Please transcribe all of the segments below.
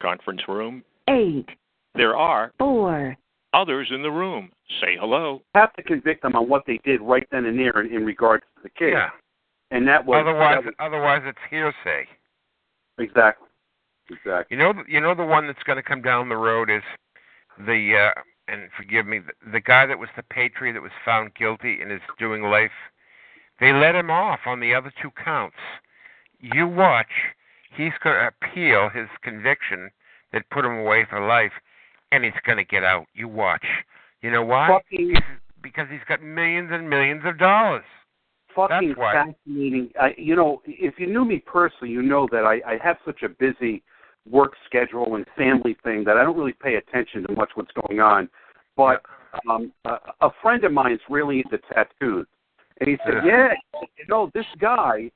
Conference room 8. There are 4 others in the room. Say hello. Have to convict them on what they did right then and there in regards to the case. Yeah. And that was otherwise it's hearsay. Exactly. You know the one that's going to come down the road is the and forgive me, the guy that was the patriot that was found guilty and is doing life. They let him off on the other 2 counts. You watch. He's going to appeal his conviction that put him away for life, and he's going to get out. You watch. You know why? Because he's got millions and millions of dollars. Fucking that's why. Fascinating. You know, if you knew me personally, you know that I have such a busy work schedule and family thing that I don't really pay attention to much what's going on. But a friend of mine is really into tattoos. And he said, yeah, you know, this guy...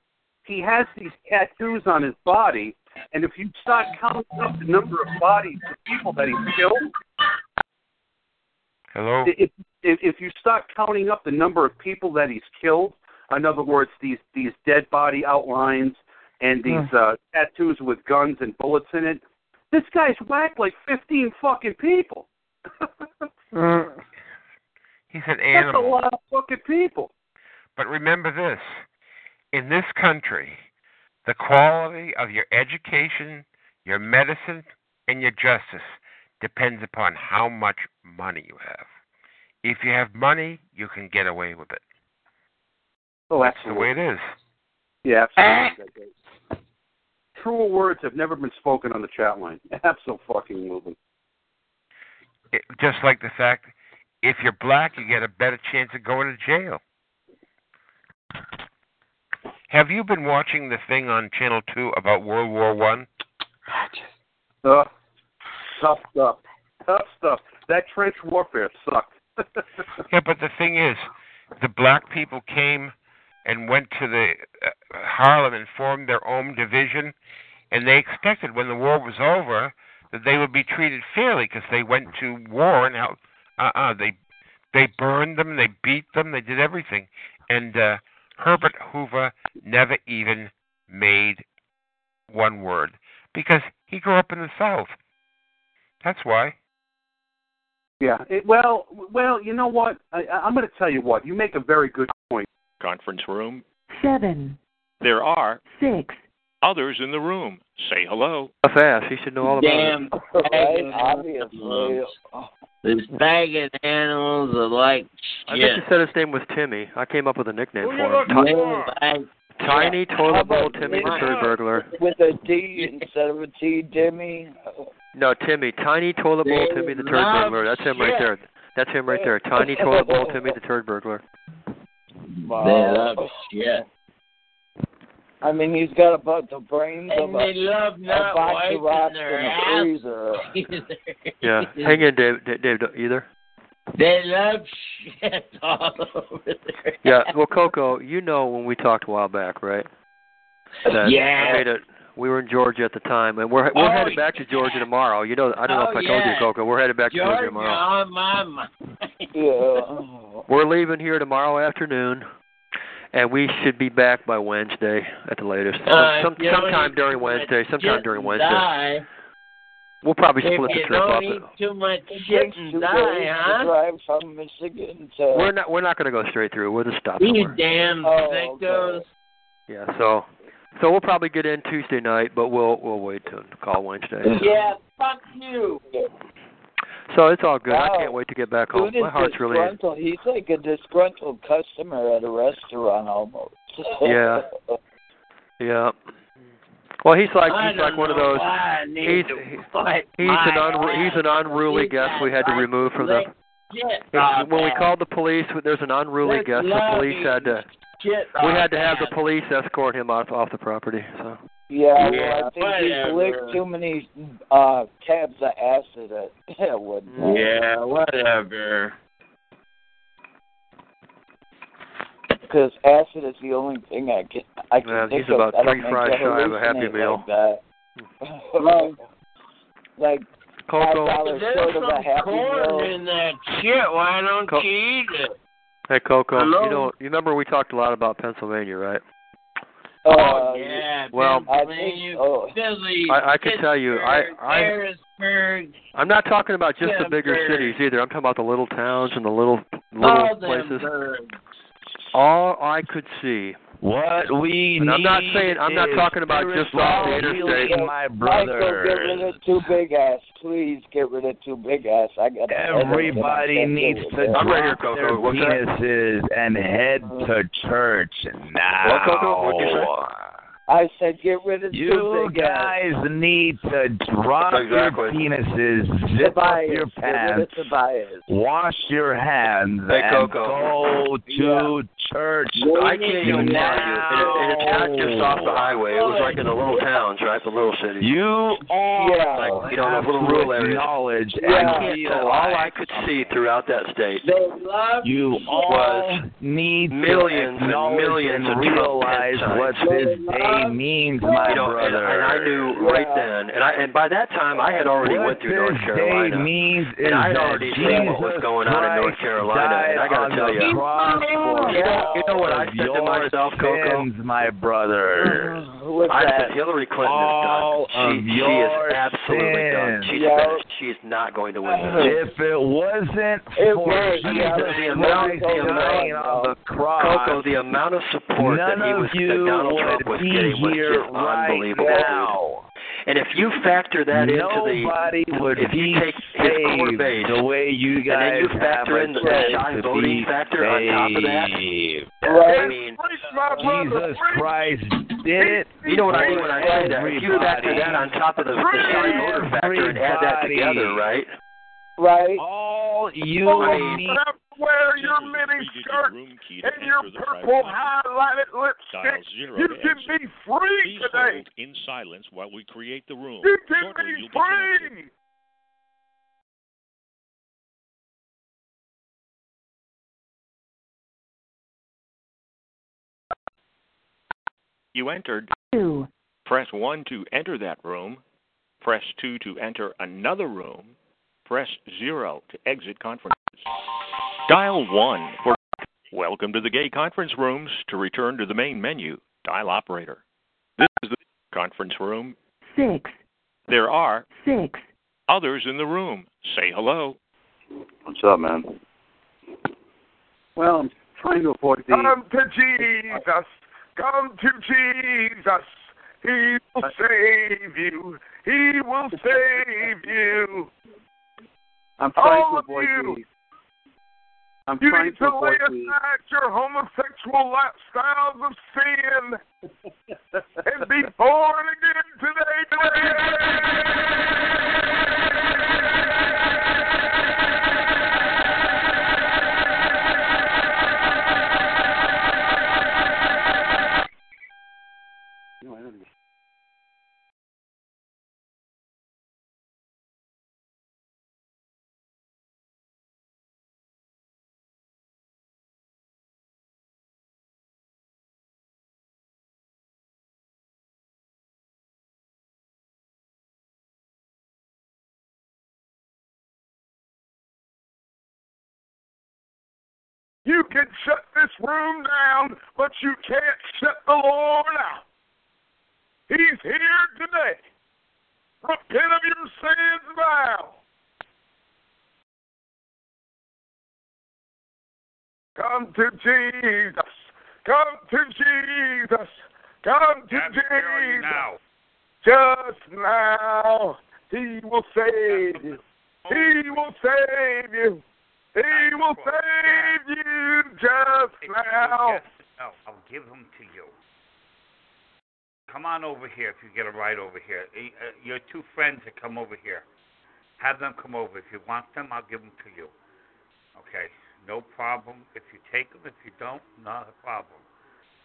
he has these tattoos on his body, and if you start counting up the number of bodies of people that he's killed, hello. If you start counting up the number of people that he's killed, in other words, these dead body outlines and these tattoos with guns and bullets in it, this guy's whacked like 15 fucking people. He's an animal. That's a lot of fucking people. But remember this. In this country, the quality of your education, your medicine, and your justice depends upon how much money you have. If you have money, you can get away with it. Oh, absolutely. That's the way it is. Yeah, absolutely. Truer words have never been spoken on the chat line. Absolutely. Just like the fact, if you're black, you get a better chance of going to jail. Have you been watching the thing on Channel 2 about World War I? Tough stuff. That trench warfare sucked. Yeah, but the thing is, the black people came and went to the Harlem and formed their own division, and they expected when the war was over that they would be treated fairly because they went to war and helped. They burned them, they beat them, they did everything, and Herbert Hoover never even made one word because he grew up in the South. That's why. Yeah. Well, you know what? I'm going to tell you what. You make a very good point. Conference room 7. There are 6 others in the room. Say hello. Fast. He should know all about it. Damn. Obviously. These baggage animals are like shit. I think you said his name was Timmy. I came up with a nickname for him. Tiny Toilet Bowl Timmy the Tree Burglar. With a D instead of a T, Timmy? No, Timmy. Tiny Toilet Bowl Timmy the Tree Burglar. That's him right there. That's him right there. Tiny Toilet Bowl Timmy the Tree Burglar. Wow. They love shit. I mean, he's got about the brains of a box of rocks in a freezer. Yeah, hang in, Dave, either. They love shit all over there. Yeah, well, Coco, you know when we talked a while back, right? We were in Georgia at the time, and we're headed back to Georgia tomorrow. You know, I don't know if I told you, Coco, we're headed back to Georgia tomorrow. On my mind. Yeah. We're leaving here tomorrow afternoon. And we should be back by Wednesday at the latest. Sometime during Wednesday. We'll probably split the trip up. If you don't eat too much shit and die, huh? Drive from Michigan to... We're not going to go straight through. We'll just stop somewhere. You damn psychos. Yeah, so we'll probably get in Tuesday night, but we'll wait to call Wednesday. So. Yeah, fuck you. So it's all good. Wow. I can't wait to get back home. My heart's really in. He's like a disgruntled customer at a restaurant almost. Yeah. Yeah. Well, he's like one of those. He's an unruly guest we had to remove from the. When we called the police, there's an unruely guest. The police had to. We had to have the police escort him off the property. So. Yeah, well, I think he licked too many tabs of acid at Woodland. Yeah, whatever. Because acid is the only thing I can think of. He's about three fries shy of a Happy Meal. Like $5 short of a Happy Meal. In that shit. Why don't you eat it? Hey, Coco, you remember we talked a lot about Pennsylvania, right? Oh, yeah. Well, Philly, I can tell you, I'm not talking about just the bigger cities either. I'm talking about the little towns and the little places. All I could see. What we need. I'm not talking about just off the interstate. My brother. Get rid of two big ass, please. Get rid of two big ass. Everybody needs to drop their penises and head to church now. What, Coco? What'd you say? I said get rid of two big ass. You guys need to drop your penises, zip up your pants, wash your hands, and go to church. I can't even imagine. It's not just off the highway. It was like in the little towns, right? The little cities. You all have little rural areas. Knowledge and all I could see throughout that state. You all need millions and millions to realize what this day means, my brother. And I knew right then. And by that time, I had already went through North Carolina. And I had already seen what was going on in North Carolina. And I got to tell you. You know what I said to myself, Coco? My brother. I said Hillary Clinton is done. She is absolutely done. She's not going to win this. If it wasn't for the amount of support that Donald Trump was getting was just unbelievable. Now. And if you factor that if you take his core base, the way you guys and then you factor in the shy voting factor on top of that, I mean, Jesus Christ did it. You know what I mean when I say that? If you factor that on top of the shy voter factor and add that together, right? Right. All you need. Wear your mini skirt and your purple highlighted lipstick. You can be free today. In silence while we create the room. You can be free. You entered. Press 1 to enter that room. Press 2 to enter another room. Press 0 to exit conferences. Dial 1 for welcome to the gay conference rooms. To return to the main menu, dial operator. This is the conference room 6. There are 6 others in the room. Say hello. What's up, man? Well, I'm trying to avoid the... Come to Jesus. Come to Jesus. He will save you. He will save you. I'm trying all to avoid you. These. I'm you trying need to lay aside your homosexual lifestyles of sin and be born again today. No, I don't know. You can shut this room down, but you can't shut the Lord out. He's here today. Repent of your sins now. Come to Jesus. Come to Jesus. Come to Jesus. Now. Just now. He will save you. He will save you. He will save you just now. I'll give them to you. Come on over here if you get a ride over here. Your two friends that come over here, have them come over. If you want them, I'll give them to you. Okay, no problem. If you take them, if you don't, not a problem.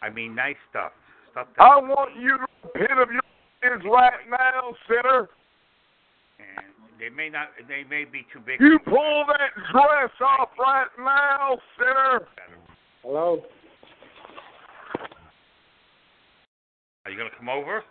I mean, nice stuff. Stuff that I want you to repent of your sins right now, sinner. And they may not. They may be too big. You pull that dress off right now, sinner. Hello. Are you gonna come over?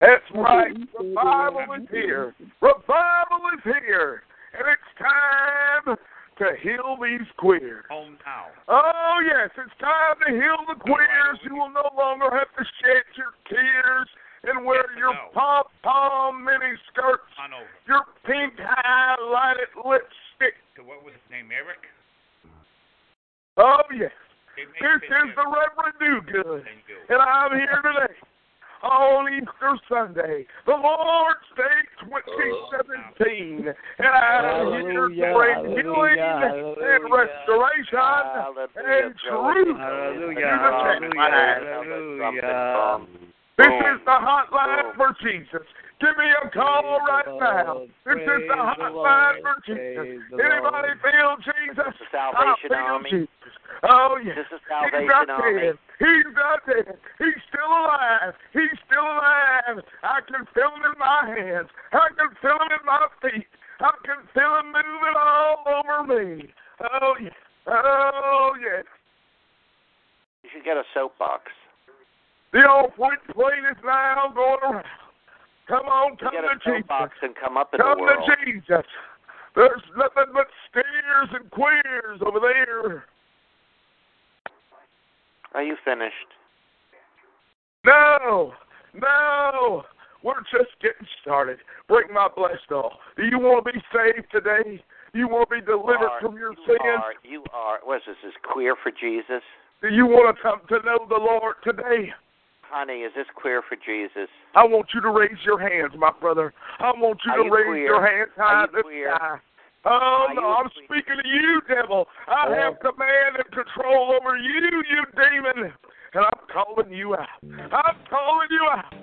That's right. Revival is here. Revival is here, and it's time to heal these queers. Home now. Oh yes, it's time to heal the queers. You will no longer have to shed your tears and wear your pom-pom mini skirts, your pink highlighted lipstick. So what was his name, Eric? Oh, yes. This is the Reverend Duguid, and I'm here today on Easter Sunday, the Lord's Day 2017, and I'm here to bring healing and restoration and truth to the church. This is the hotline for Jesus. Give me a call right now. This is the hotline for Jesus. Anybody feel Jesus? I feel Jesus. Oh, yes. He's not dead. He's not dead. He's still alive. He's still alive. I can feel him in my hands. I can feel him in my feet. I can feel him moving all over me. Oh, yes. Oh, yes. You should get a soapbox. The old white plate is now going around. Come on, come to Jesus. Come to Jesus. There's nothing but steers and queers over there. Are you finished? No, no. We're just getting started. Bring my blessed all. Do you want to be saved today? Do you want to be delivered from your sins? You are. What's this? Is Queer for Jesus? Do you want to come to know the Lord today? Honey, is this Queer for Jesus? I want you to raise your hands, my brother. I want you to raise your hands high in the sky. Oh, no, I'm speaking to you, devil. I have command and control over you, you demon. And I'm calling you out. I'm calling you out.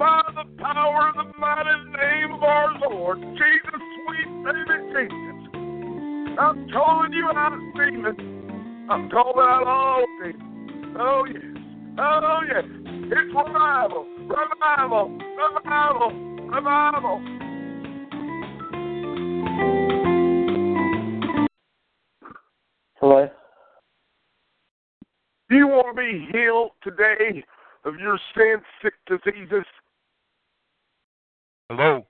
By the power of the mighty name of our Lord, Jesus, sweet baby Jesus. I'm calling you out, demon. I'm calling out all demons. Oh, yes. Oh, yes. It's revival, revival, revival, revival. Hello? Do you want to be healed today of your sin, sick diseases? Hello?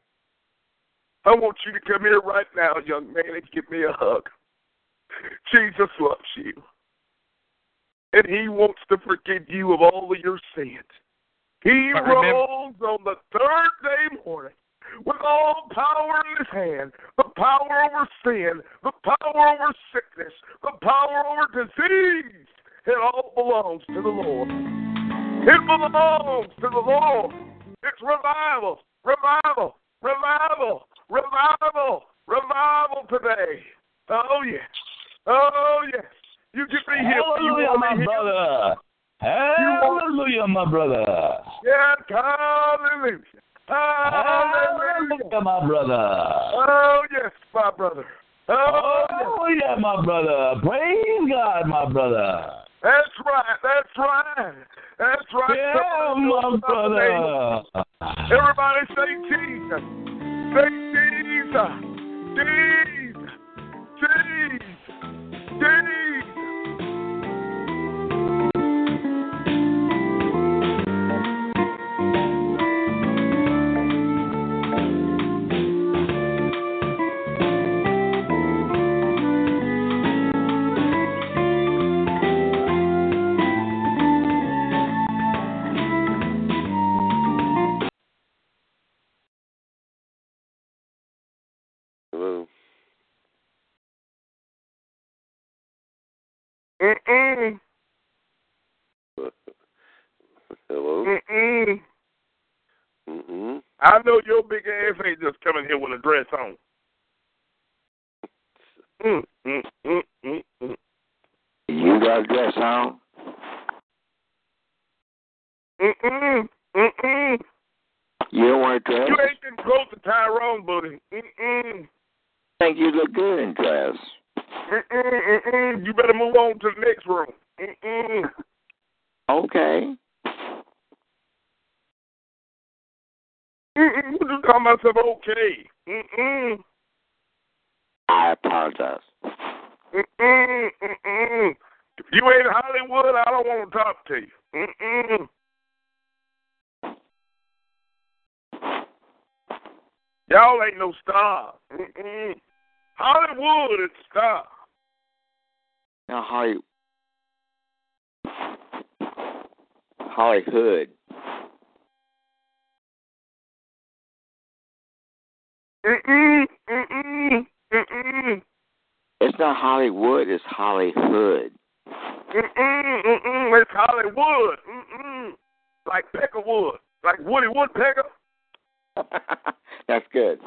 I want you to come here right now, young man, and give me a hug. Jesus loves you. And he wants to forgive you of all of your sins. He rose on the third day morning with all power in his hand, the power over sin, the power over sickness, the power over disease. It all belongs to the Lord. It belongs to the Lord. It's revival, revival, revival, revival, revival today. Oh, yes. Oh, yes. You can be healed. Hallelujah, my brother. Hallelujah, my brother. Yes, hallelujah. Hallelujah, my brother. Oh, yes, my brother. Oh, yeah, my brother. Praise God, my brother. That's right, that's right. That's right. Yeah, my brother. Everybody say Jesus. Say Jesus. Jesus. Jesus. Jesus. Hello? I know your big ass ain't just coming here with a dress on. You got a dress on? Mm-mm. You don't want to dress? You ain't in close to Tyrone, buddy. Mm-mm. I think you look good in dress. Mm-mm. You better move on to the next room. Mm-mm. Okay. Mm-mm. You just call myself okay. Mm-mm. I apologize. Mm-mm. Mm-mm. If you ain't in Hollywood, I don't want to talk to you. Mm-mm. Y'all ain't no star. Mm-mm. Hollywood is a star. Now, Hollywood. Mm-mm, mm-mm, mm-mm. It's not Hollywood, it's Hollywood. Mm-mm, mm-mm, it's Hollywood. Mm-mm. Like Peckerwood. Like Woody Woodpecker. That's good.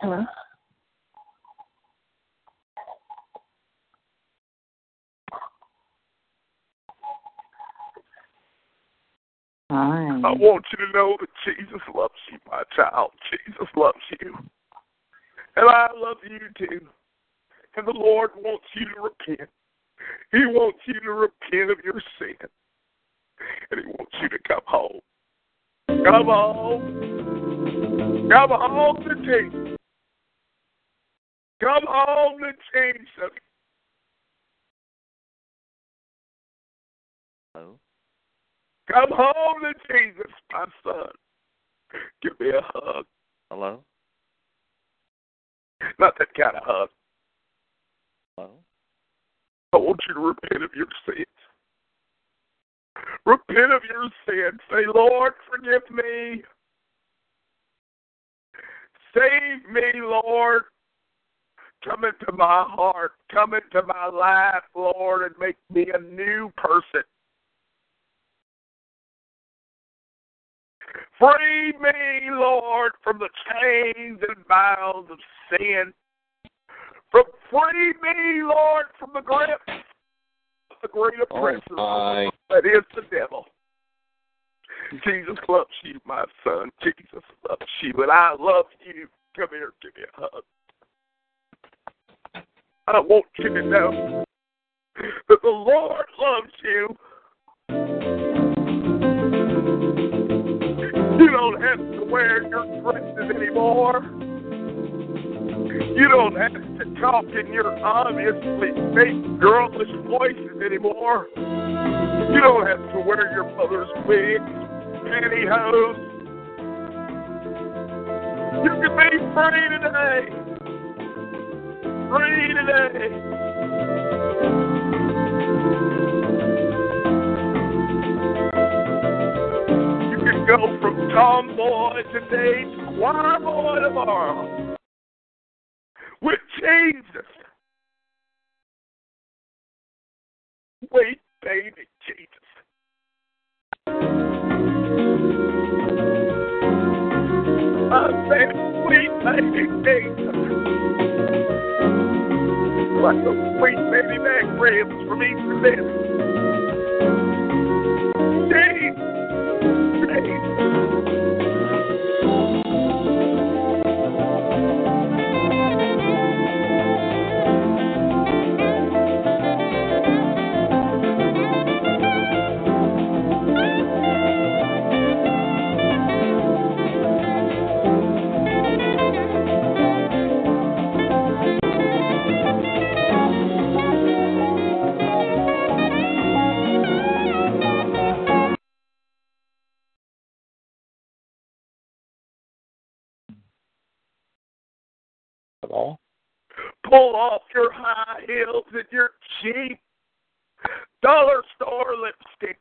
Hello? Hi. I want you to know that Jesus loves you, my child. Jesus loves you. And I love you, too. And the Lord wants you to repent. He wants you to repent of your sin. And He wants you to come home. Come home. Come home to Jesus. Come home to Jesus. Hello? Come home to Jesus, my son. Give me a hug. Hello? Not that kind of hug. Hello? I want you to repent of your sins. Repent of your sins. Say, Lord, forgive me. Save me, Lord. Come into my heart. Come into my life, Lord, and make me a new person. Free me, Lord, from the chains and bounds of sin. Free me, Lord, from the grip of the great oppressor that is the devil. Jesus loves you, my son. Jesus loves you, and I love you. Come here, give me a hug. I want you to know that the Lord loves you. You don't have to wear your dresses anymore. You don't have to talk in your obviously fake girlish voices anymore. You don't have to wear your mother's wigs, pantyhose. You can be free today. Free today. You can go from tomboy today to choir boy tomorrow. With Jesus. Wait, baby, Jesus. My baby, sweet baby, Jesus. Like those sweet baby back ribs from east to west. Days. all. Pull off your high heels and your cheap dollar store lipstick.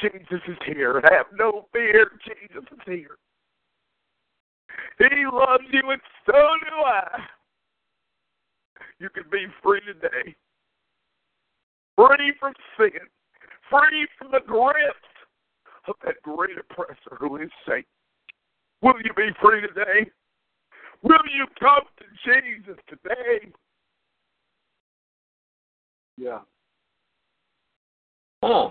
Jesus is here. Have no fear. Jesus is here. He loves you, and so do I. You can be free today. Free from sin. Free from the grips of that great oppressor who is Satan. Will you be free today? Will you come to Jesus today? Yeah. Huh.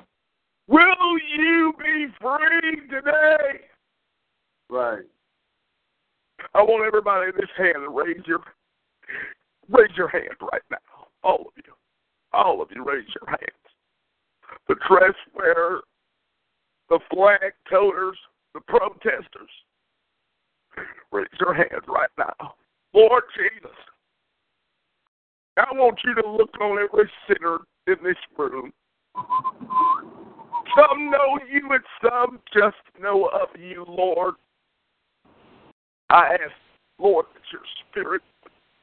Will you be free today? Right. I want everybody in this hand to raise your hand right now. All of you. All of you raise your hands. The dress wearers, the flag toters, the protesters. Raise your hands right now. Lord Jesus, I want you to look on every sinner in this room. Some know you and some just know of you, Lord. I ask, Lord, that your spirit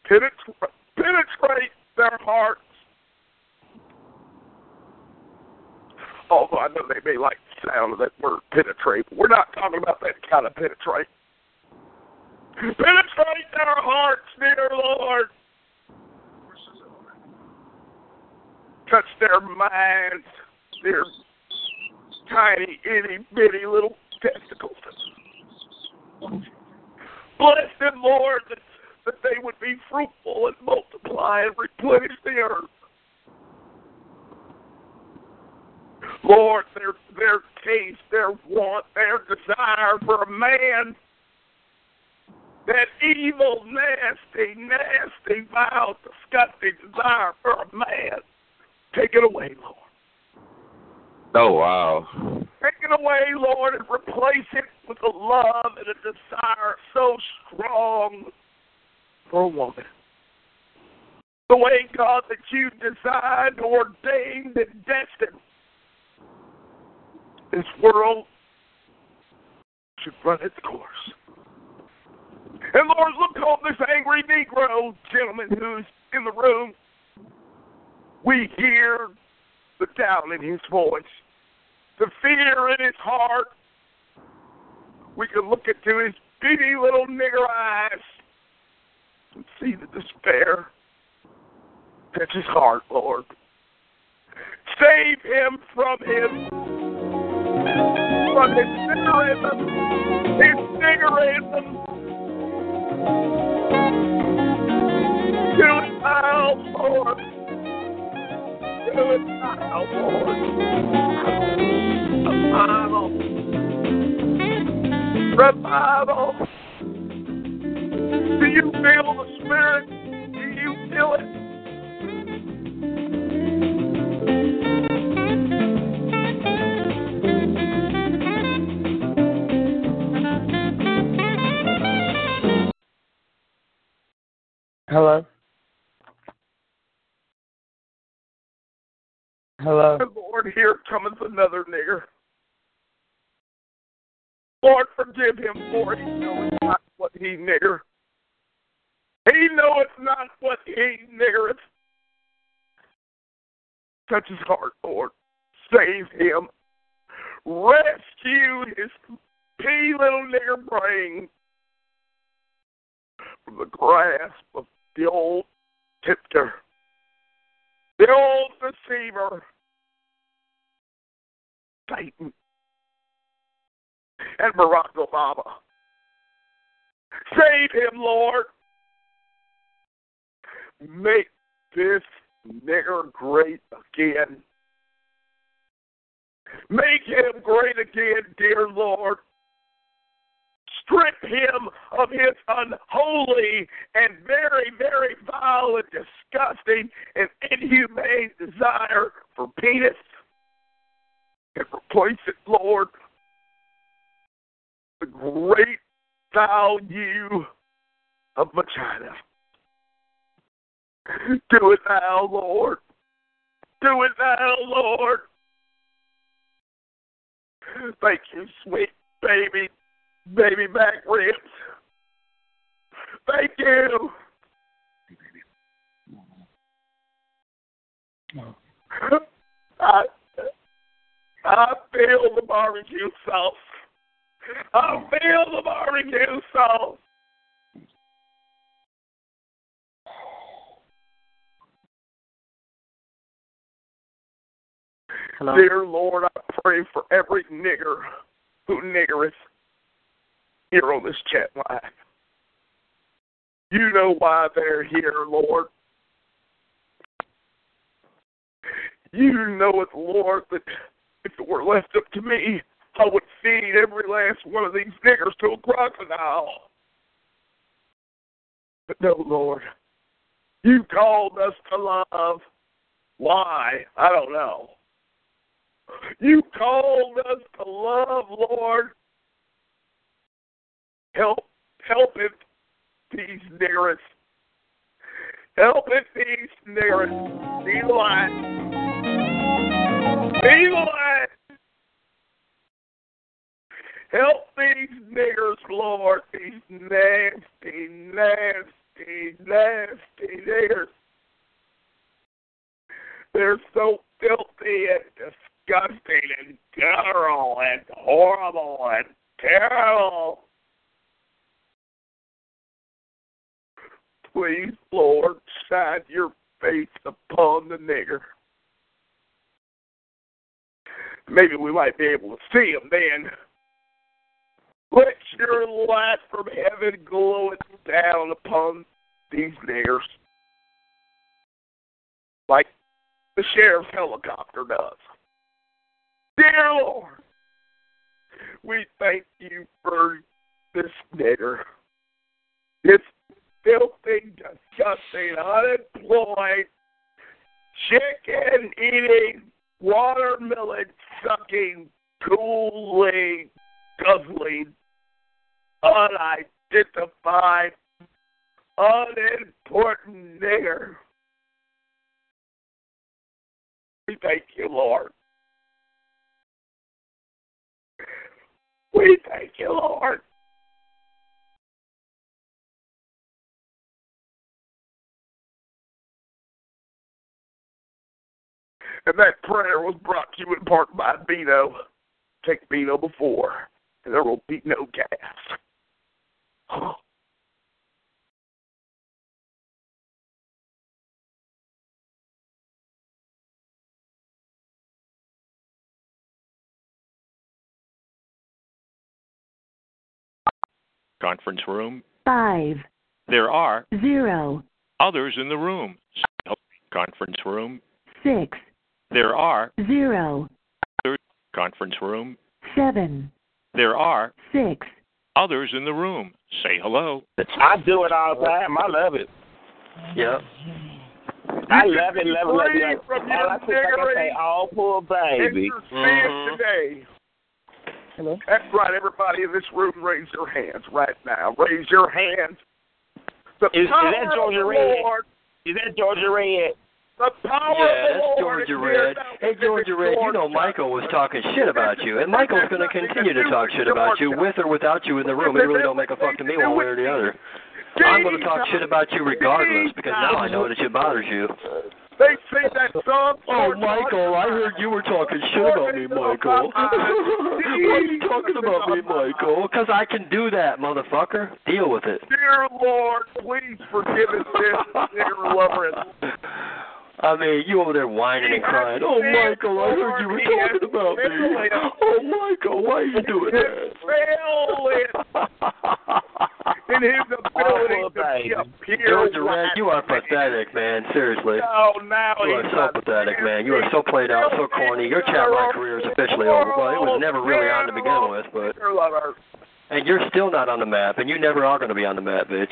penetrate their hearts. Although I know they may like the sound of that word penetrate, but we're not talking about that kind of penetrate. Penetrate their hearts, dear Lord. Touch their minds, their tiny, itty-bitty little testicles. Bless them, Lord, that they would be fruitful and multiply and replenish the earth. Lord, their taste, their want, their desire for a man, that evil, nasty, nasty, vile, disgusting desire for a man, take it away, Lord. Oh, wow. Take it away, Lord, and replace it with a love and a desire so strong for a woman. The way, God, that you designed, ordained, and destined this world should run its course. And, Lord, look on this angry Negro gentleman who's in the room. We hear the doubt in his voice, the fear in his heart. We can look into his beady little nigger eyes and see the despair. Touch his heart, Lord. Save him from his niggerism, Do it now, Lord. Do it now, Lord. Revival. Do you feel the Spirit? Do you feel it? Hello? Hello? Lord, here cometh another nigger. Lord, forgive him, for he knoweth not what he nigger. He knoweth not what he niggereth. Touch his heart, Lord. Save him. Rescue his pea little nigger brain from the grasp of the old tempter, the old deceiver, Satan, and Barack Obama. Save him, Lord. Make this nigger great again. Make him great again, dear Lord. Strip him of his unholy and very, very vile and disgusting and inhumane desire for penis and replace it, Lord, the great value of vagina. Do it now, Lord. Do it now, Lord. Thank you, sweet baby back ribs. Thank you. I feel the barbecue sauce. I feel the barbecue sauce. Hello? Dear Lord, I pray for every nigger who niggereth here on this chat line. You know why they're here, Lord. You know it, Lord, that if it were left up to me, I would feed every last one of these niggers to a crocodile. But no, Lord, you called us to love. Why? I don't know. You called us to love, Lord. Help it, these niggers. Help it, these niggers. Be the light. Be the light. Help these niggers, Lord, these nasty, nasty, nasty niggers. They're so filthy and disgusting and guttural and horrible and terrible. Please, Lord, shine your face upon the nigger. Maybe we might be able to see him then. Let your light from heaven glow it down upon these niggers, like the sheriff's helicopter does. Dear Lord, we thank you for this nigger, this filthy, disgusting, unemployed, chicken-eating, watermelon-sucking, cooling, guzzling, unidentified, unimportant nigger. We thank you, Lord. We thank you, Lord. And that prayer was brought to you in part by Beano. Take Beano before, and there will be no gas. Conference room 5. There are 0 others in the room. Conference room 6. There are 0 others. Conference room 7. There are 6 others in the room. Say hello. I do it all the time. I love it. Yep. I love it. Love it. All I think I can say, all poor baby. Today. Hello? That's right, everybody in this room, raise your hands right now. Raise your hands. Is that Georgia Red? Is that Georgia Red? The power of the Lord. Georgia Red. Hey, Georgia Red, you know Michael was talking shit about you, and Michael's going to continue to talk shit about you with or without you in the room. It really don't make a fuck to me one way or the other. I'm going to talk shit about you regardless, because now I know that it bothers you. They sing that song. Oh, Michael, I heard you were talking shit about me, Michael. Why are you talking about me, Michael? Because I can do that, motherfucker. Deal with it. Dear Lord, please forgive us this, dear lover. I mean, you over there whining and crying. Oh, Michael, I heard you were talking about me. Oh, Michael, why are you doing that? In his ability to be a pure Georgia, you are pathetic, man. Seriously. You are so pathetic, man. You are so played out, so corny. Your chat line career is officially over. Well, it was never really on to begin with, but. And you're still not on the map, and you never are going to be on the map, bitch.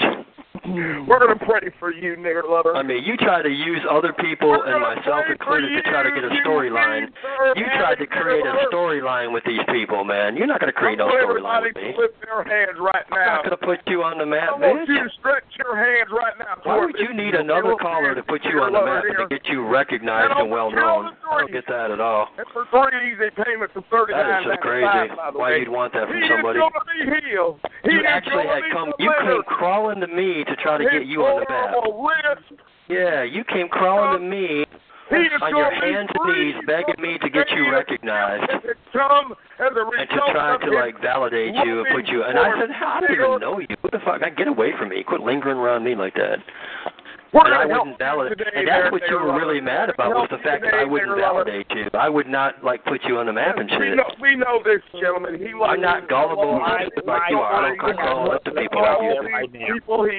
We're going to pray for you, nigger lover. I mean, you try to use other people and myself included to try to get a storyline. You tried to create a storyline with these people, man. You're not going to create no storyline with me. Lift their hands right now. I'm not going to put you on the map, man. I want you to stretch your hands right now. Why would you need another caller to put you on the map to get you recognized and well known? I don't get that at all. It's for 3 easy payments of $39.95. That is so crazy. Why you'd want that from somebody? You actually had come. You came crawling to me to try to get you on the map. Yeah, you came crawling to me on your hands and knees, begging me to get you recognized and to try to like validate you and put you. And I said, I don't even know you. What the fuck? Get away from me! Quit lingering around me like that. And I wouldn't validate. And that's what you were really mad about was the fact that I wouldn't validate you. I would not like put you on the map and shit. We know this, gentlemen. I'm not gullible like you are. I don't call up to people like you.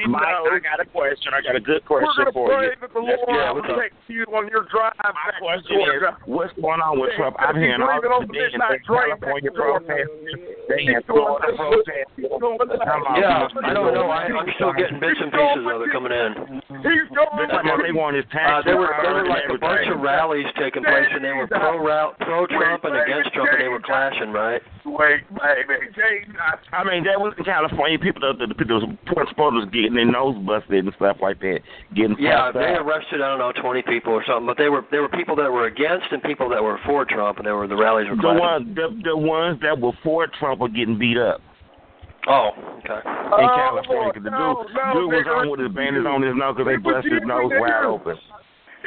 Mike, I got a question. I got a good question for you. We're going to pray that the Lord protects you on your drive. My question is, what's going on with Trump? I'm hearing all the things in California protests. They have Florida protests. Yeah, I don't know. I'm still getting bits and pieces of it coming in. There were like a bunch of rallies taking place, and they were pro-Trump and against Trump, and they were clashing, right? I mean, that was in California. People, poor supporters getting their nose busted and stuff like that. They arrested, I don't know, 20 people or something, but there were people that were against and people that were for Trump, and the rallies were clashing. The ones that were for Trump were getting beat up. Oh, okay. In California, because the dude was on with his bandage on his nose because they busted his nose wide open.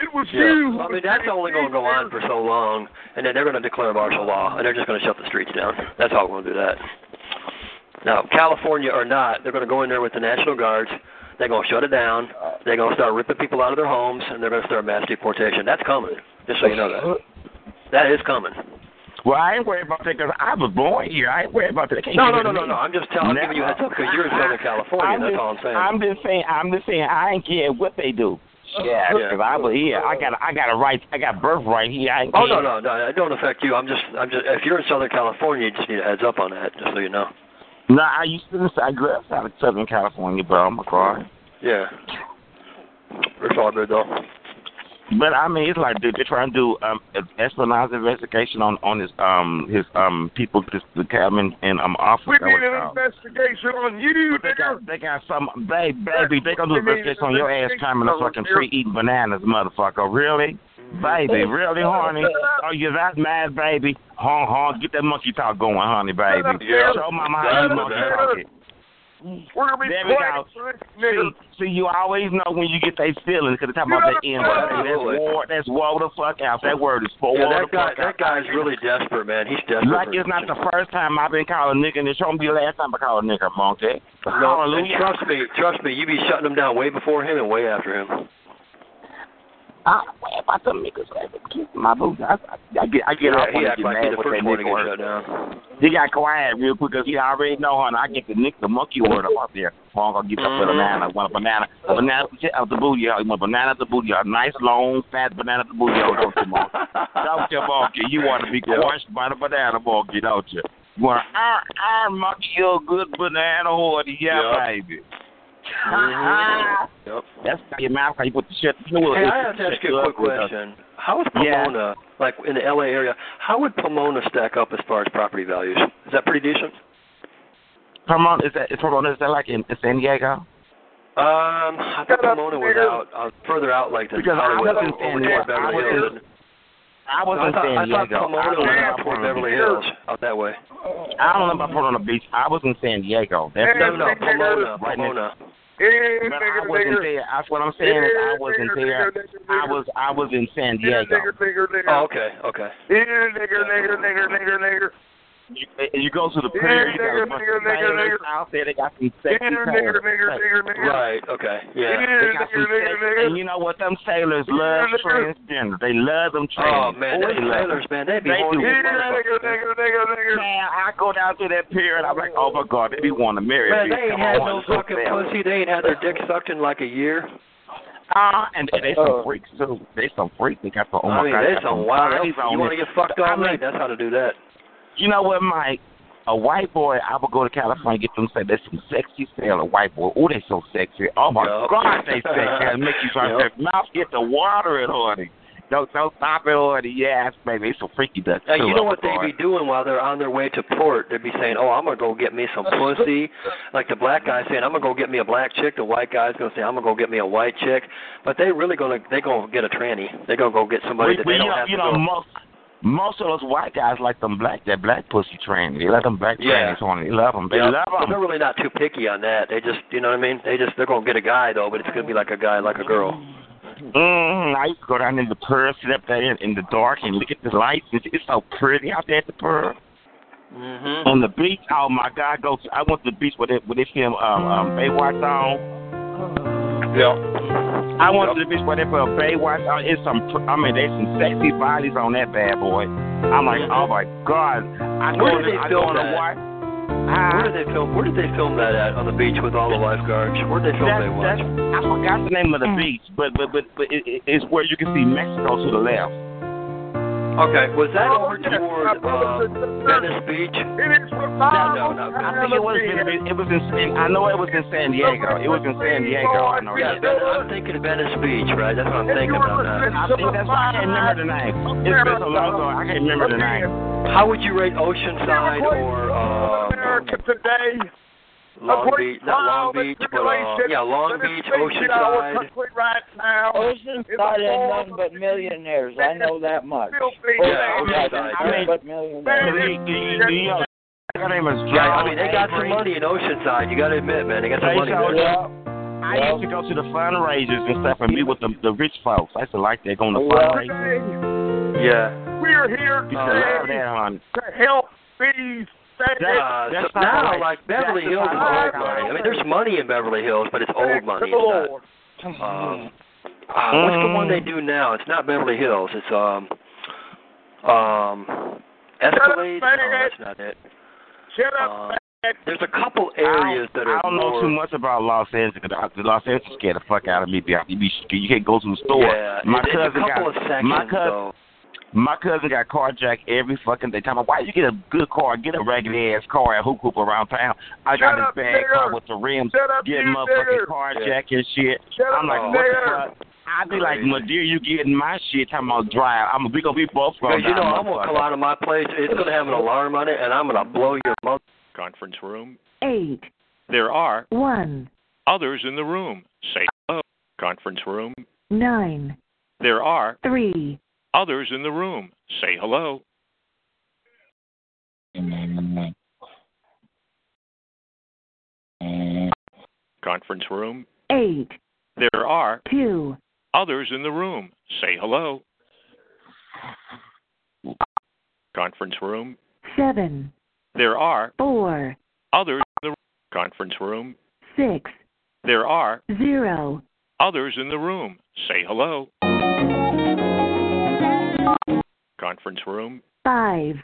It was you. I mean, that's only going to go on for so long, and then they're going to declare martial law, and they're just going to shut the streets down. That's how we're going to do that. Now, California or not, they're going to go in there with the National Guards. They're going to shut it down. They're going to start ripping people out of their homes, and they're going to start mass deportation. That's coming, just so you know that. That is coming. Well, I ain't worried about that because I was born here. I ain't worried about that. No. I'm just telling you a heads up because you're in Southern California. That's all I'm saying. I'm just saying. I ain't care what they do. Yeah, because I was here. I got a right. I got birthright here. I ain't care. No. It don't affect you. I'm just. If you're in Southern California, you just need a heads up on that, just so you know. No, I grew up out of Southern California, but I'm a cry. Yeah. It's all good though. But I mean, it's like they're trying to do espionage investigation on his people to come in office. We need an investigation on you. They got some baby. They gonna do an investigation on your ass coming up fucking tree eating bananas, motherfucker. Really, baby? Really, honey? Oh, you're that mad, baby? Hon, get that monkey talk going, honey, baby. Yeah. Show mama how you monkey talk it. We're going to be playing. See, you always know when you get their feelings because they're talking about the N-word. That's war the fuck out. That word is for war the fuck out. That guy's really desperate, man. He's desperate. Like it's not the first time I've been calling nigga, and it shouldn't be the last time I call a nigga, monkey. No, trust me, you be shutting him down way before him and way after him. I worry about them niggas. My boo. I get off when I get mad with that nigga word. He got quiet real quick because he already know, honey. I get the nigga, the monkey word up there. I'm going to get up a banana out the booty hole. You want a banana out the booty hole. A nice, long, fat banana out the booty hole, don't you, monkey? Don't you, monkey? You want to be crushed by the banana, monkey, don't you? You want to, monkey, you're a good banana hoarder. Yeah, baby. Yep. That's how your mouth, how you put the shit. I have to ask you a quick question. How is Pomona, like in the LA area, how would Pomona stack up as far as property values? Is that pretty decent? Pomona, is that like in San Diego? I thought Pomona was out further out like that. Because I was in San Diego. I thought Pomona was out toward Beverly Hills, out that way. I don't know about Pomona Beach. I was in San Diego. No, Pomona. But I wasn't there. That's what I'm saying. I wasn't there. I was in San Diego. Oh, okay. Nigger. You go to the pier. You out there. They got some sexy sailors. Right. Okay. Yeah. And you know what? Them sailors love transgender. They love them trans. Oh man, they sailors, man. They be horny. Man, I go down to that pier and I'm like, oh my God, they be wanting to marry me. Man, they ain't had no fucking pussy. They ain't had their dick sucked in like a year. And they some freaks too. They some freaks. They got some. Oh my God, they some wild. You want to get fucked on? That's how to do that. You know what, Mike? A white boy, I would go to California and get them, say, that's some sexy sale. A white boy, oh, they so sexy. Oh, my God, they sexy. That'll make you try to mouth get the water in on it. Don't stop it on the ass, baby. It's so freaky duck. You know what they'd be doing while they're on their way to port? They'd be saying, oh, I'm going to go get me some pussy. Like the black guy saying, I'm going to go get me a black chick. The white guy's going to say, I'm going to go get me a white chick. But they really going to get a tranny. They're going to go get somebody that they don't have to go. Most of those white guys like them black pussy tranny. They like them black trannies on it. They love them. They love them. They're really not too picky on that. They just, you know what I mean? They're going to get a guy, though, but it's going to be like a guy, like a girl. I used to go down in the Pearl, sit up there in the dark and look at the lights. It's so pretty out there at the Pearl. Mm-hmm. On the beach, oh my God, I went to the beach where they film Baywatch on. Yeah. I went to the beach where they put Baywatch on. There's some sexy bodies on that bad boy. I'm like, oh my God. Where did they film that at, on the beach with all the lifeguards? Where did they film Baywatch? I forgot the name of the beach, but it's where you can see Mexico to the left. Okay, was that over toward Venice Beach? No. I know it was in San Diego. It was in San Diego. I know. Yeah, I'm thinking Venice Beach, right? That's what I'm thinking about that. I think that's why I can't remember the name. It's been so long ago. I can't remember the name. How would you rate Oceanside or today, Long Beach, Oceanside. Right now. Oceanside ain't nothing but millionaires. I know that much. Oceanside. They got some money in Oceanside. You got to admit, man, they got some money there. I used to go to the fundraisers and stuff and meet with the rich folks. I used to like that, going to fundraisers. Yeah. We're here to help these. That's not like Beverly Hills is old money. I mean, there's money in Beverly Hills, but it's old money. It's not, what's the one they do now? It's not Beverly Hills. It's Escalade. No, that's not it. There's a couple areas that are. I don't know too much about Los Angeles. Los Angeles scared the fuck out of me. You can't go to the store. Yeah, My cousin got carjacked every fucking day. Talking about, why you get a good car, get a ragged-ass car at Hoop Hoop around town. I got this bad car with the rims, getting motherfucking carjacked and shit. I'm like, what the fuck? I'd be like, my dear, you getting my shit talking about drive. We going to be both from that. You know, I'm going to come out of my place. It's going to have an alarm on it, and I'm going to blow your mother. Conference room. 8. There are. 1. Others in the room. Say hello. Conference room. 9. There are. 3. Others in the room. Say hello. Conference room. 8. There are 2. Others in the room. Say hello. Conference room. 7. There are 4. Others in the room. Conference room. 6. There are 0. Others in the room. Say hello. Conference room. 5.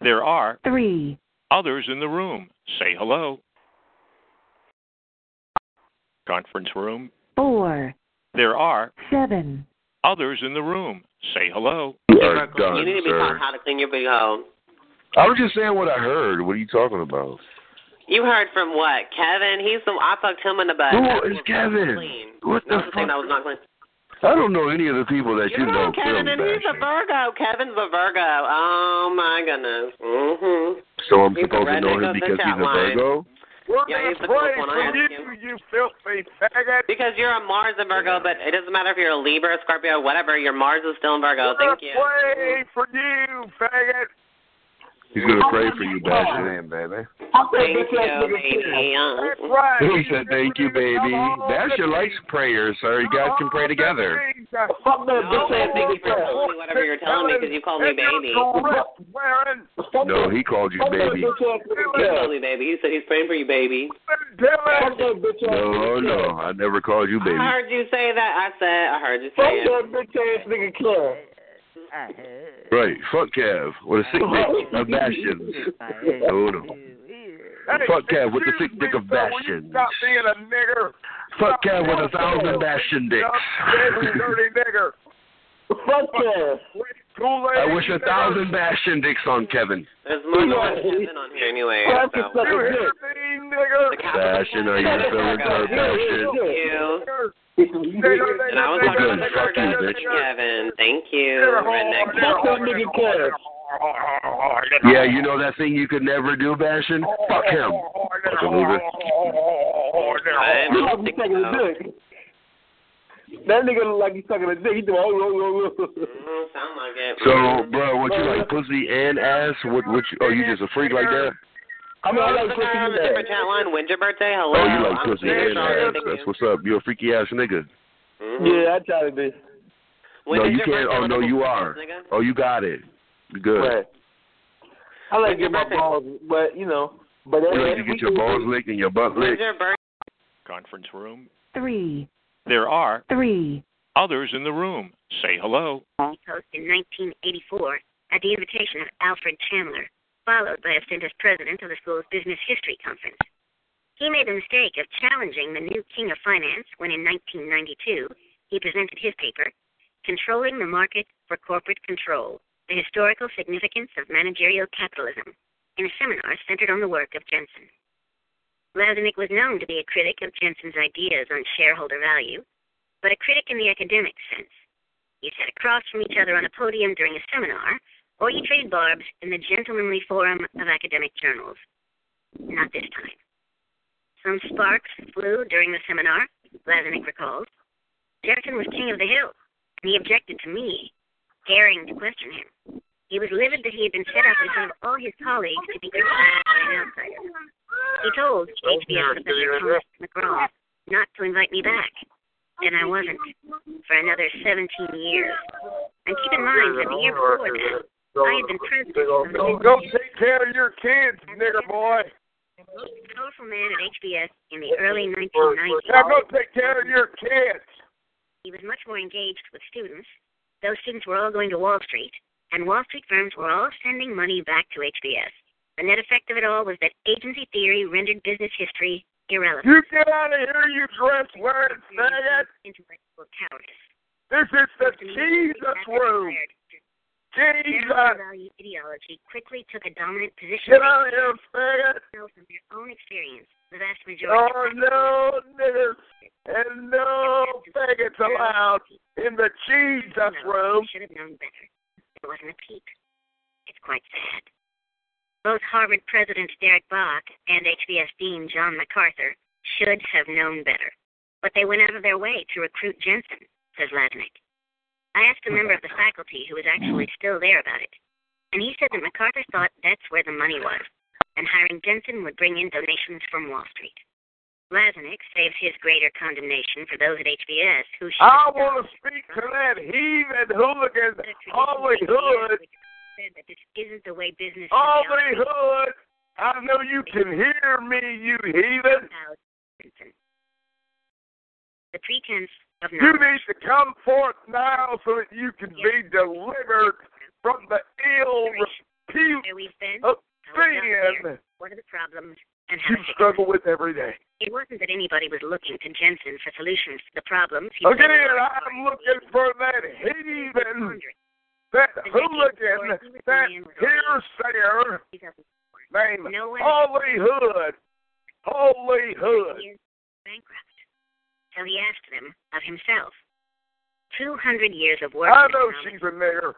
There are 3. Others in the room. Say hello. Conference room. 4. There are 7. Others in the room. Say hello. You need to be taught how to clean your big hole. I was just saying what I heard. What are you talking about? You heard from what? Kevin? I fucked him in the butt. Who is Kevin? What the fuck? I was not clean. I don't know any of the people that you know. Kevin, and he's a Virgo. Kevin's a Virgo. Oh, my goodness. Mm-hmm. So I'm supposed to know him because he's a Virgo? Yeah, he's the coolest one I asked you. You filthy faggot. Because you're a Mars in Virgo, but it doesn't matter if you're a Libra, Scorpio, whatever. Your Mars is still in Virgo. Thank you. Pray for you, faggot. He's going to pray for you, Basher. Baby. Thank you, baby. He said, thank you, baby. Basher likes prayers, so you guys can pray together. Thank you for telling me whatever you're telling me, because you called me baby. No, he called you baby. He called me baby. He said he's praying for you, baby. No, I never called you baby. I heard you say that. I heard you say it. Right, fuck Cav with a sick dick of Bastions. Hold on. Fuck Cav with the sick dick of Bastions. Stop being a nigger. Fuck Cav with 1,000 Bastion dicks. Dirty nigger. Fuck Cav. I wish 1,000 Bastion dicks on Kevin. There's more than one Kevin on here anyway. So. Bastion, are you feeling her, Bastion? And I was talking about the Gargoyles, Kevin. Thank you. Redneck. Yeah, you know that thing you could never do, Bastion? Fuck him. Fuck him, loser. I think so. That nigga look like he's sucking a dick. He do sound like it. So, bro, what you like, pussy and ass? What you, oh, you just a freak like that? I mean, I like pussy and ass. Different chat line, when's your birthday? Hello. Oh, you like I'm pussy and ass. That's what's up. You're a freaky ass nigga. Mm-hmm. Yeah, I try to be. When no, you can't. Oh, no, you are. Nigga? Oh, you got it. You're good. Right. I like to get my balls, but, you know. But you like to get your balls licked and your butt licked. Conference room. 3. There are 3 others in the room. Say hello. Post in 1984 at the invitation of Alfred Chandler, followed by a stint as president of the school's business history conference. He made the mistake of challenging the new king of finance when in 1992 he presented his paper, Controlling the Market for Corporate Control, the Historical Significance of Managerial Capitalism, in a seminar centered on the work of Jensen. Lavinick was known to be a critic of Jensen's ideas on shareholder value, but a critic in the academic sense. You sat across from each other on a podium during a seminar, or you traded barbs in the gentlemanly forum of academic journals. Not this time. Some sparks flew during the seminar, Lavinick recalled. Jensen was king of the hill, and he objected to me, daring to question him. He was livid that he had been set up in front of all his colleagues to be criticized by an outsider. He told HBO Professor Thomas McGraw not to invite me back, and I wasn't for another 17 years. And keep in mind that the year before that, I had been president of the Go take care of your kids, nigger boy. He was a powerful man at HBS in the early 1990s. Now go take care of your kids. He was much more engaged with students. Those students were all going to Wall Street. And Wall Street firms were all sending money back to HBS. The net effect of it all was that agency theory rendered business history irrelevant. You get out of here, you dress-wearing faggot! This is the Jesus room! Jesus! Ideology quickly took a dominant position. Get out of here, faggot! From their own experience, the vast majority of no niggas and no faggots allowed in the Jesus room! Should have known better. It wasn't a peep. It's quite sad. Both Harvard presidents Derek Bach and HBS dean John MacArthur should have known better. But they went out of their way to recruit Jensen, says Lavinick. I asked a member of the faculty who was actually still there about it, and he said that MacArthur thought that's where the money was, and hiring Jensen would bring in donations from Wall Street. Lavinick saves his greater condemnation for those at HBS who should I want to speak to that heathen hooligan, Holly Hood. Said that this isn't the way business Holly Hood, I know you can hear me, you heathen. The pretense of knowledge. You need to come forth now so that you can be delivered from the ill repute of sin. What are the problems? And you struggle with every day. It wasn't that anybody was looking to Jensen for solutions to the problems. Okay, I'm looking for that heathen, that hooligan, that hearsayer named Holy Hood. Holy Hood. He is bankrupt. So he asked them of himself. 200 years of work. I know she's a nigger.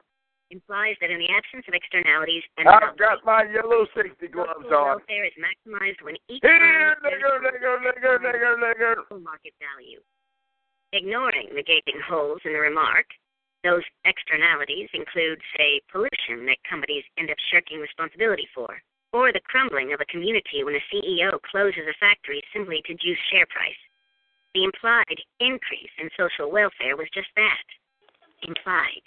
Implies that in the absence of externalities and I've got my yellow safety gloves on. Welfare is maximized when each market value. Ignoring the gaping holes in the remark, those externalities include, say, pollution that companies end up shirking responsibility for, or the crumbling of a community when a CEO closes a factory simply to juice share price. The implied increase in social welfare was just that, implied.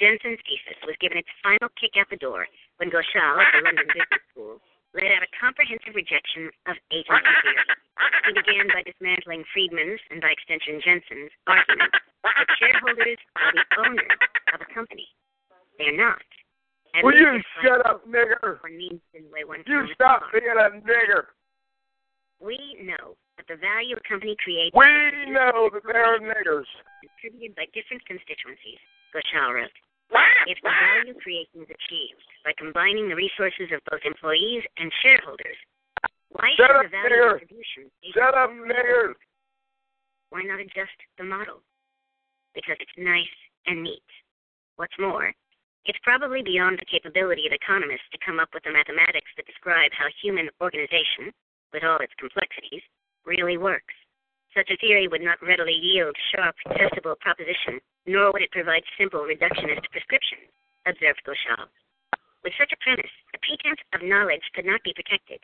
Jensen's thesis was given its final kick out the door when Goshal at the London Business School laid out a comprehensive rejection of agency theory. He began by dismantling Friedman's, and by extension Jensen's, argument that shareholders are the owners of a company. They're not. And will you shut up, nigger? You stop being a nigger. We know that the value a company creates... We know that there are niggers. ...contributed by different constituencies, Goshal wrote. If the value creation is achieved by combining the resources of both employees and shareholders, why should the value distribution be Shut up, Mayor! Why not adjust the model? Because it's nice and neat. What's more, it's probably beyond the capability of economists to come up with the mathematics that describe how human organization, with all its complexities, really works. Such a theory would not readily yield sharp, testable proposition, nor would it provide simple reductionist prescriptions, observed Goschal. With such a premise, the pretense of knowledge could not be protected.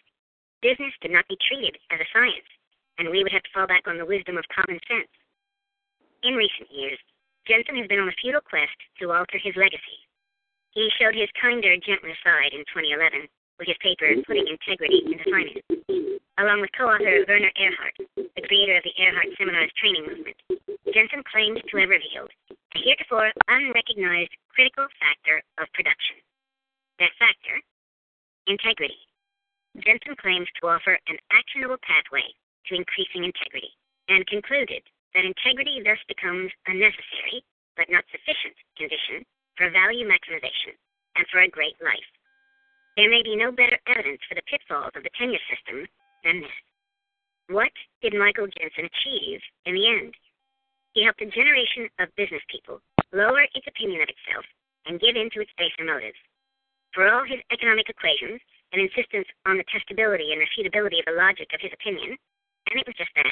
Business could not be treated as a science, and we would have to fall back on the wisdom of common sense. In recent years, Jensen has been on a futile quest to alter his legacy. He showed his kinder, gentler side in 2011 with his paper Putting Integrity into Finance. Along with co-author Werner Erhard, the creator of the Erhard Seminars training movement, Jensen claims to have revealed a heretofore unrecognized critical factor of production. That factor, integrity. Jensen claims to offer an actionable pathway to increasing integrity, and concluded that integrity thus becomes a necessary, but not sufficient, condition for value maximization and for a great life. There may be no better evidence for the pitfalls of the tenure system than this. What did Michael Jensen achieve in the end? He helped a generation of business people lower its opinion of itself and give in to its baser motives. For all his economic equations and insistence on the testability and refutability of the logic of his opinion, and it was just that,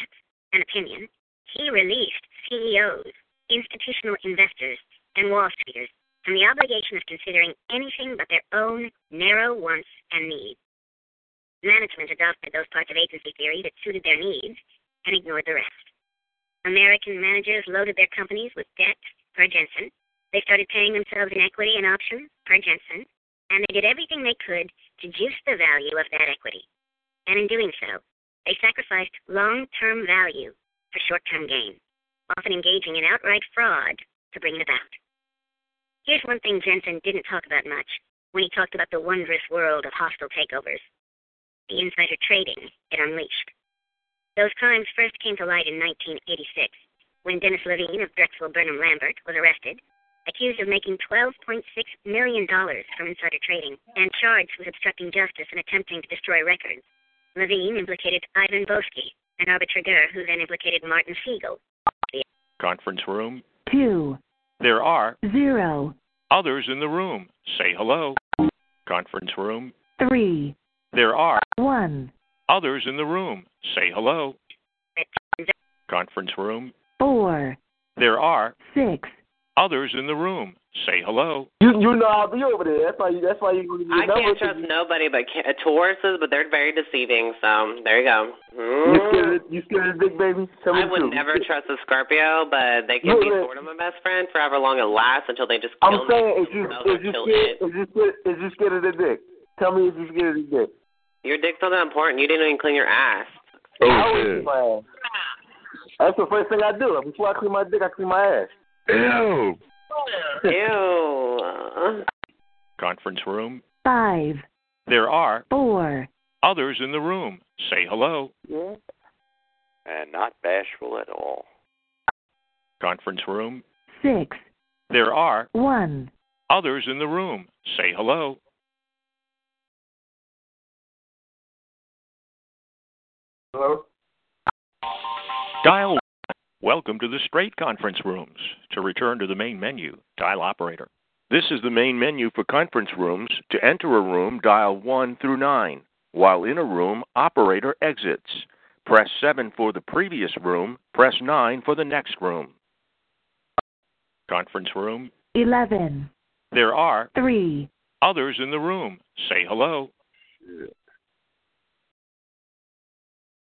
an opinion, he released CEOs, institutional investors, and Wall Streeters from the obligation of considering anything but their own narrow wants and needs. Management adopted those parts of agency theory that suited their needs and ignored the rest. American managers loaded their companies with debt per Jensen. They started paying themselves in equity and options per Jensen, and they did everything they could to juice the value of that equity. And in doing so, they sacrificed long-term value for short-term gain, often engaging in outright fraud to bring it about. Here's one thing Jensen didn't talk about much when he talked about the wondrous world of hostile takeovers: the insider trading it unleashed. Those crimes first came to light in 1986, when Dennis Levine of Drexel Burnham Lambert was arrested, accused of making $12.6 million from insider trading, and charged with obstructing justice and attempting to destroy records. Levine implicated Ivan Bosky, an arbitrateur who then implicated Martin Siegel. Conference room 2. There are 0 others in the room. Say hello. Conference room 3. There are 1 others in the room. Say hello. Conference room 4. There are 6 others in the room. Say hello. You know I'll be over there. That's why you know. I can't trust nobody but Tauruses, but they're very deceiving. So there you go. Mm. You scared of big baby? I would never trust a Scorpio, but they can be sort of my best friend forever long and last until they just kill me. I'm saying, is you scared of the dick? Tell me if you're scared of the dick. Your dick's not that important. You didn't even clean your ass. Oh, yeah. That's the first thing I do. Before I clean my dick, I clean my ass. Ew. Ew. Conference room 5. There are 4 others in the room. Say hello. Yeah. And not bashful at all. Conference room 6. There are 1 others in the room. Say hello. Hello. Dial 1. Welcome to the straight conference rooms. To return to the main menu, dial operator. This is the main menu for conference rooms. To enter a room, dial 1 through 9. While in a room, operator exits. Press 7 for the previous room. Press 9 for the next room. Conference room 11. There are 3 others in the room. Say hello.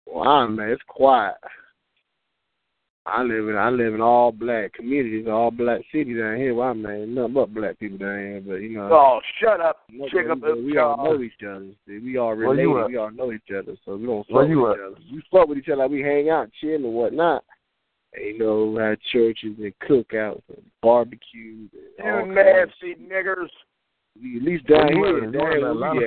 Wow, man, it's quiet. I live in all black communities, all black city down here. Well, man, ain't nothing but black people down here, but you know. Oh, shut up! Check up. We all know each other. See, we all related. We all know each other, so we don't fuck with each other. We fuck with each other like we hang out, chill, and whatnot. And, you know, we have churches and cookouts and barbecues. You nasty niggers. We at least down here,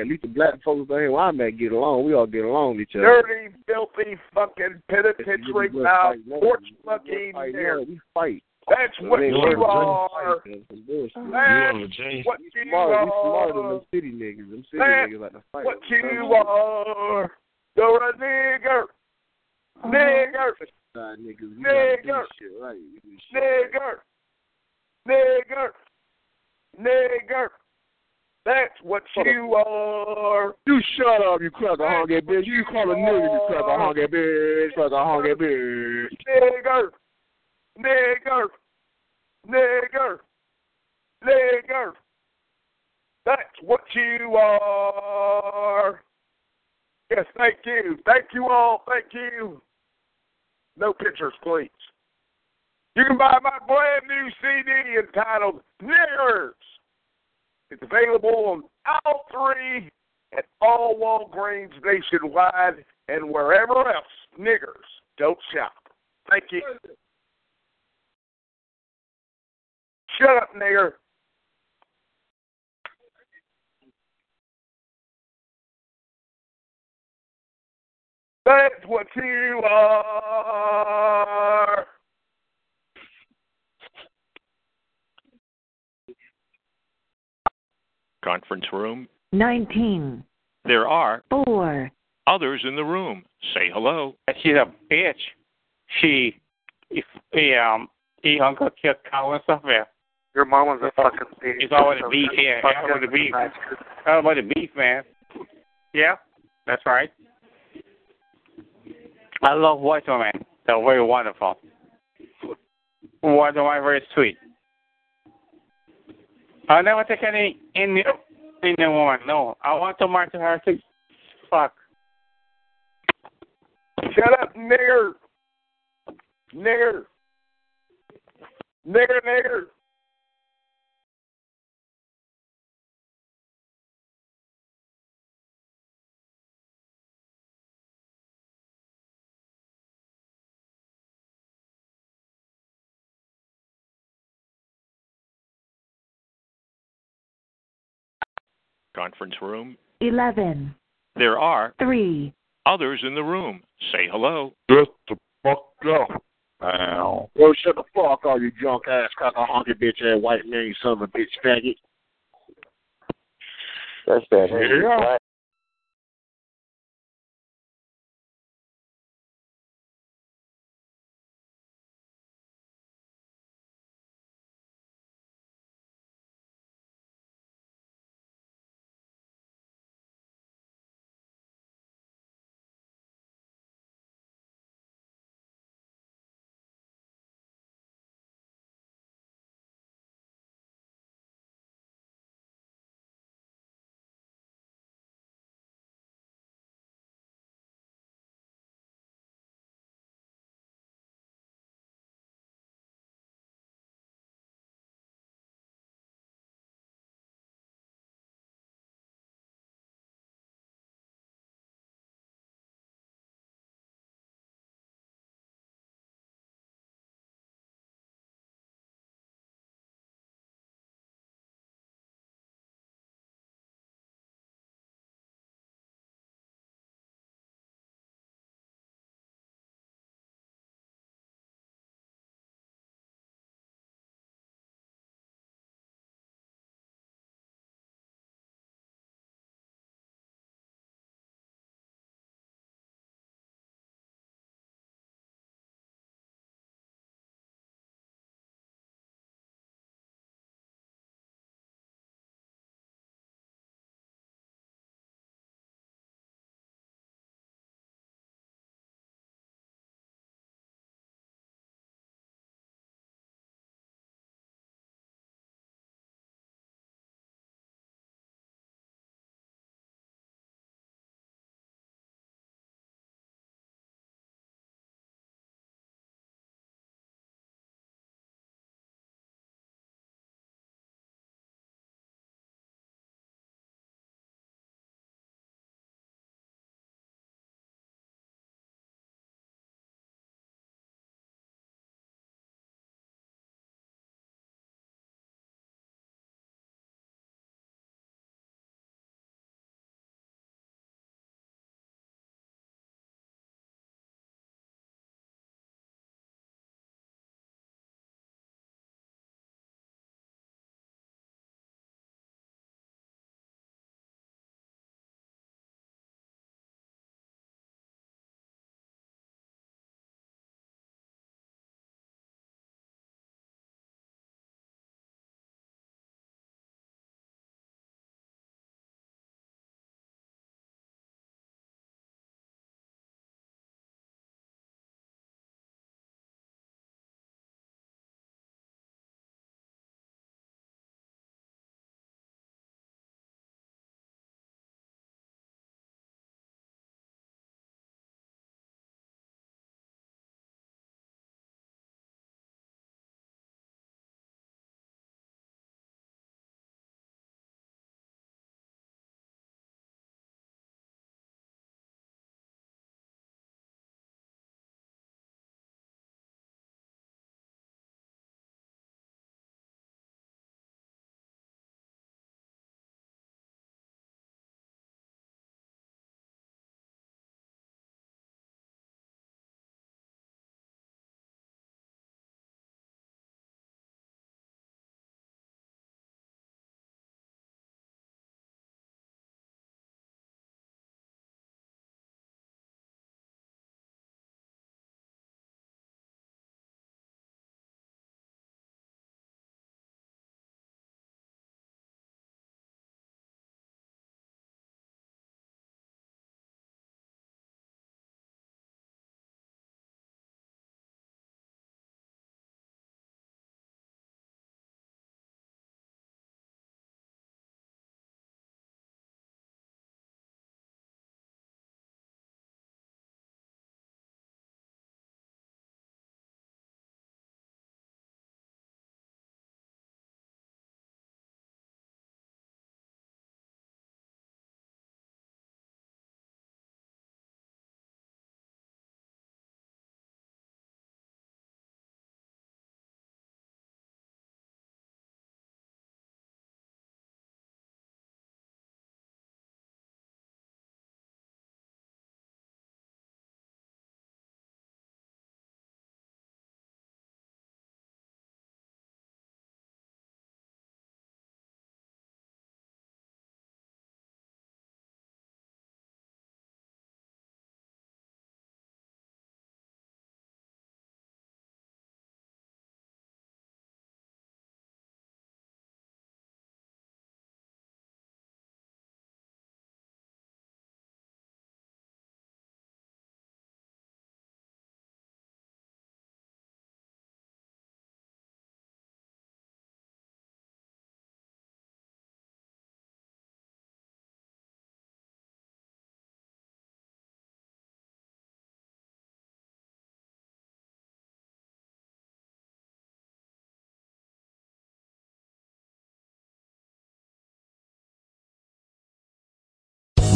at least the black folks down here where I'm at get along. We all get along with each other. Dirty, filthy, fucking penitentiary mouth, porch monkey. We fight. That's what you are. That's what you are. That's what you are. You're a nigger. Nigger. Nigger. Nigger. Nigger. Nigger. That's what you are. You shut up, you cracker hungry bitch. You call a nigger, you cracker hungry bitch. Cracker hungry bitch. Nigger. Nigger. Nigger. Nigger. That's what you are. Yes, thank you. Thank you all. Thank you. No pictures, please. You can buy my brand new CD entitled Niggers. It's available on all three at all Walgreens nationwide and wherever else niggers don't shop. Thank you. Shut up, nigger. That's what you are. Conference room 19. There are 4 others in the room. Say hello. She's a bitch. He uncle kept calling stuff there. Your mom was a fucking bitch. It's all in the beef here. All in the beef. All about the beef, man. Yeah, that's right. I love white women. They're very wonderful. White women are very sweet. I'll never take any Indian woman. No, I want to marry her to fuck. Shut up, nigger. Nigger. Nigger, nigger. Conference room 11. There are 3 others in the room. Say hello. Shut the fuck up. Ow. Well, shut the fuck up, you junk ass, cocker honky bitch ass white man, you son of a bitch faggot. That's that. Here you go.